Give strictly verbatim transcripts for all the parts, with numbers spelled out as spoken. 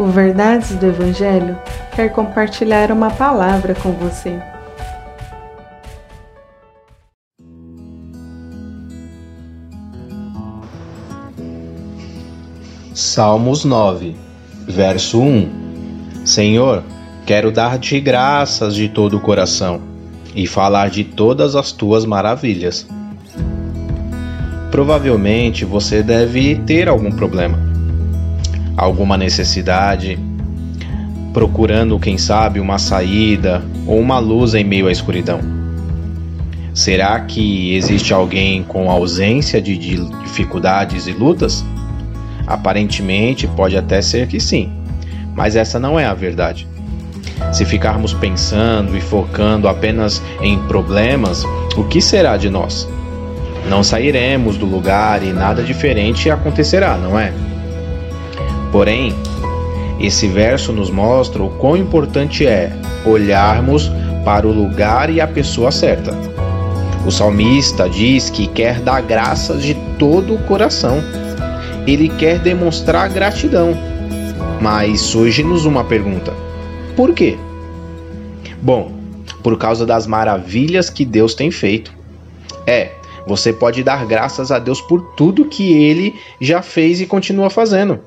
O Verdades do Evangelho quer compartilhar uma palavra com você. Salmos nove, verso um. Senhor, quero dar-te graças de todo o coração e falar de todas as tuas maravilhas. Provavelmente você deve ter algum problema, alguma necessidade, procurando, quem sabe, uma saída ou uma luz em meio à escuridão. Será que existe alguém com ausência de dificuldades e lutas? Aparentemente pode até ser que sim, mas essa não é a verdade. Se ficarmos pensando e focando apenas em problemas, o que será de nós? Não sairemos do lugar e nada diferente acontecerá, não é? Porém, esse verso nos mostra o quão importante é olharmos para o lugar e a pessoa certa. O salmista diz que quer dar graças de todo o coração. Ele quer demonstrar gratidão. Mas surge-nos uma pergunta: por quê? Bom, por causa das maravilhas que Deus tem feito. É, você pode dar graças a Deus por tudo que Ele já fez e continua fazendo.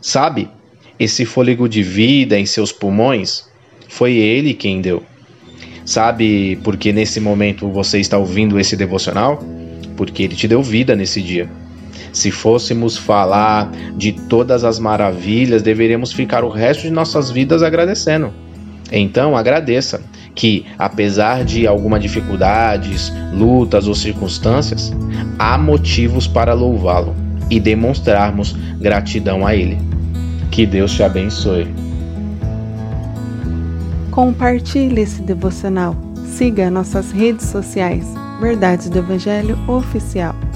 Sabe, esse fôlego de vida em seus pulmões foi Ele quem deu. Sabe por que nesse momento você está ouvindo esse devocional? Porque Ele te deu vida nesse dia. Se fôssemos falar de todas as maravilhas, deveríamos ficar o resto de nossas vidas agradecendo. Então, agradeça que, apesar de algumas dificuldades, lutas ou circunstâncias, há motivos para louvá-lo e demonstrarmos gratidão a Ele. Que Deus te abençoe. Compartilhe esse devocional. Siga nossas redes sociais. Verdades do Evangelho Oficial.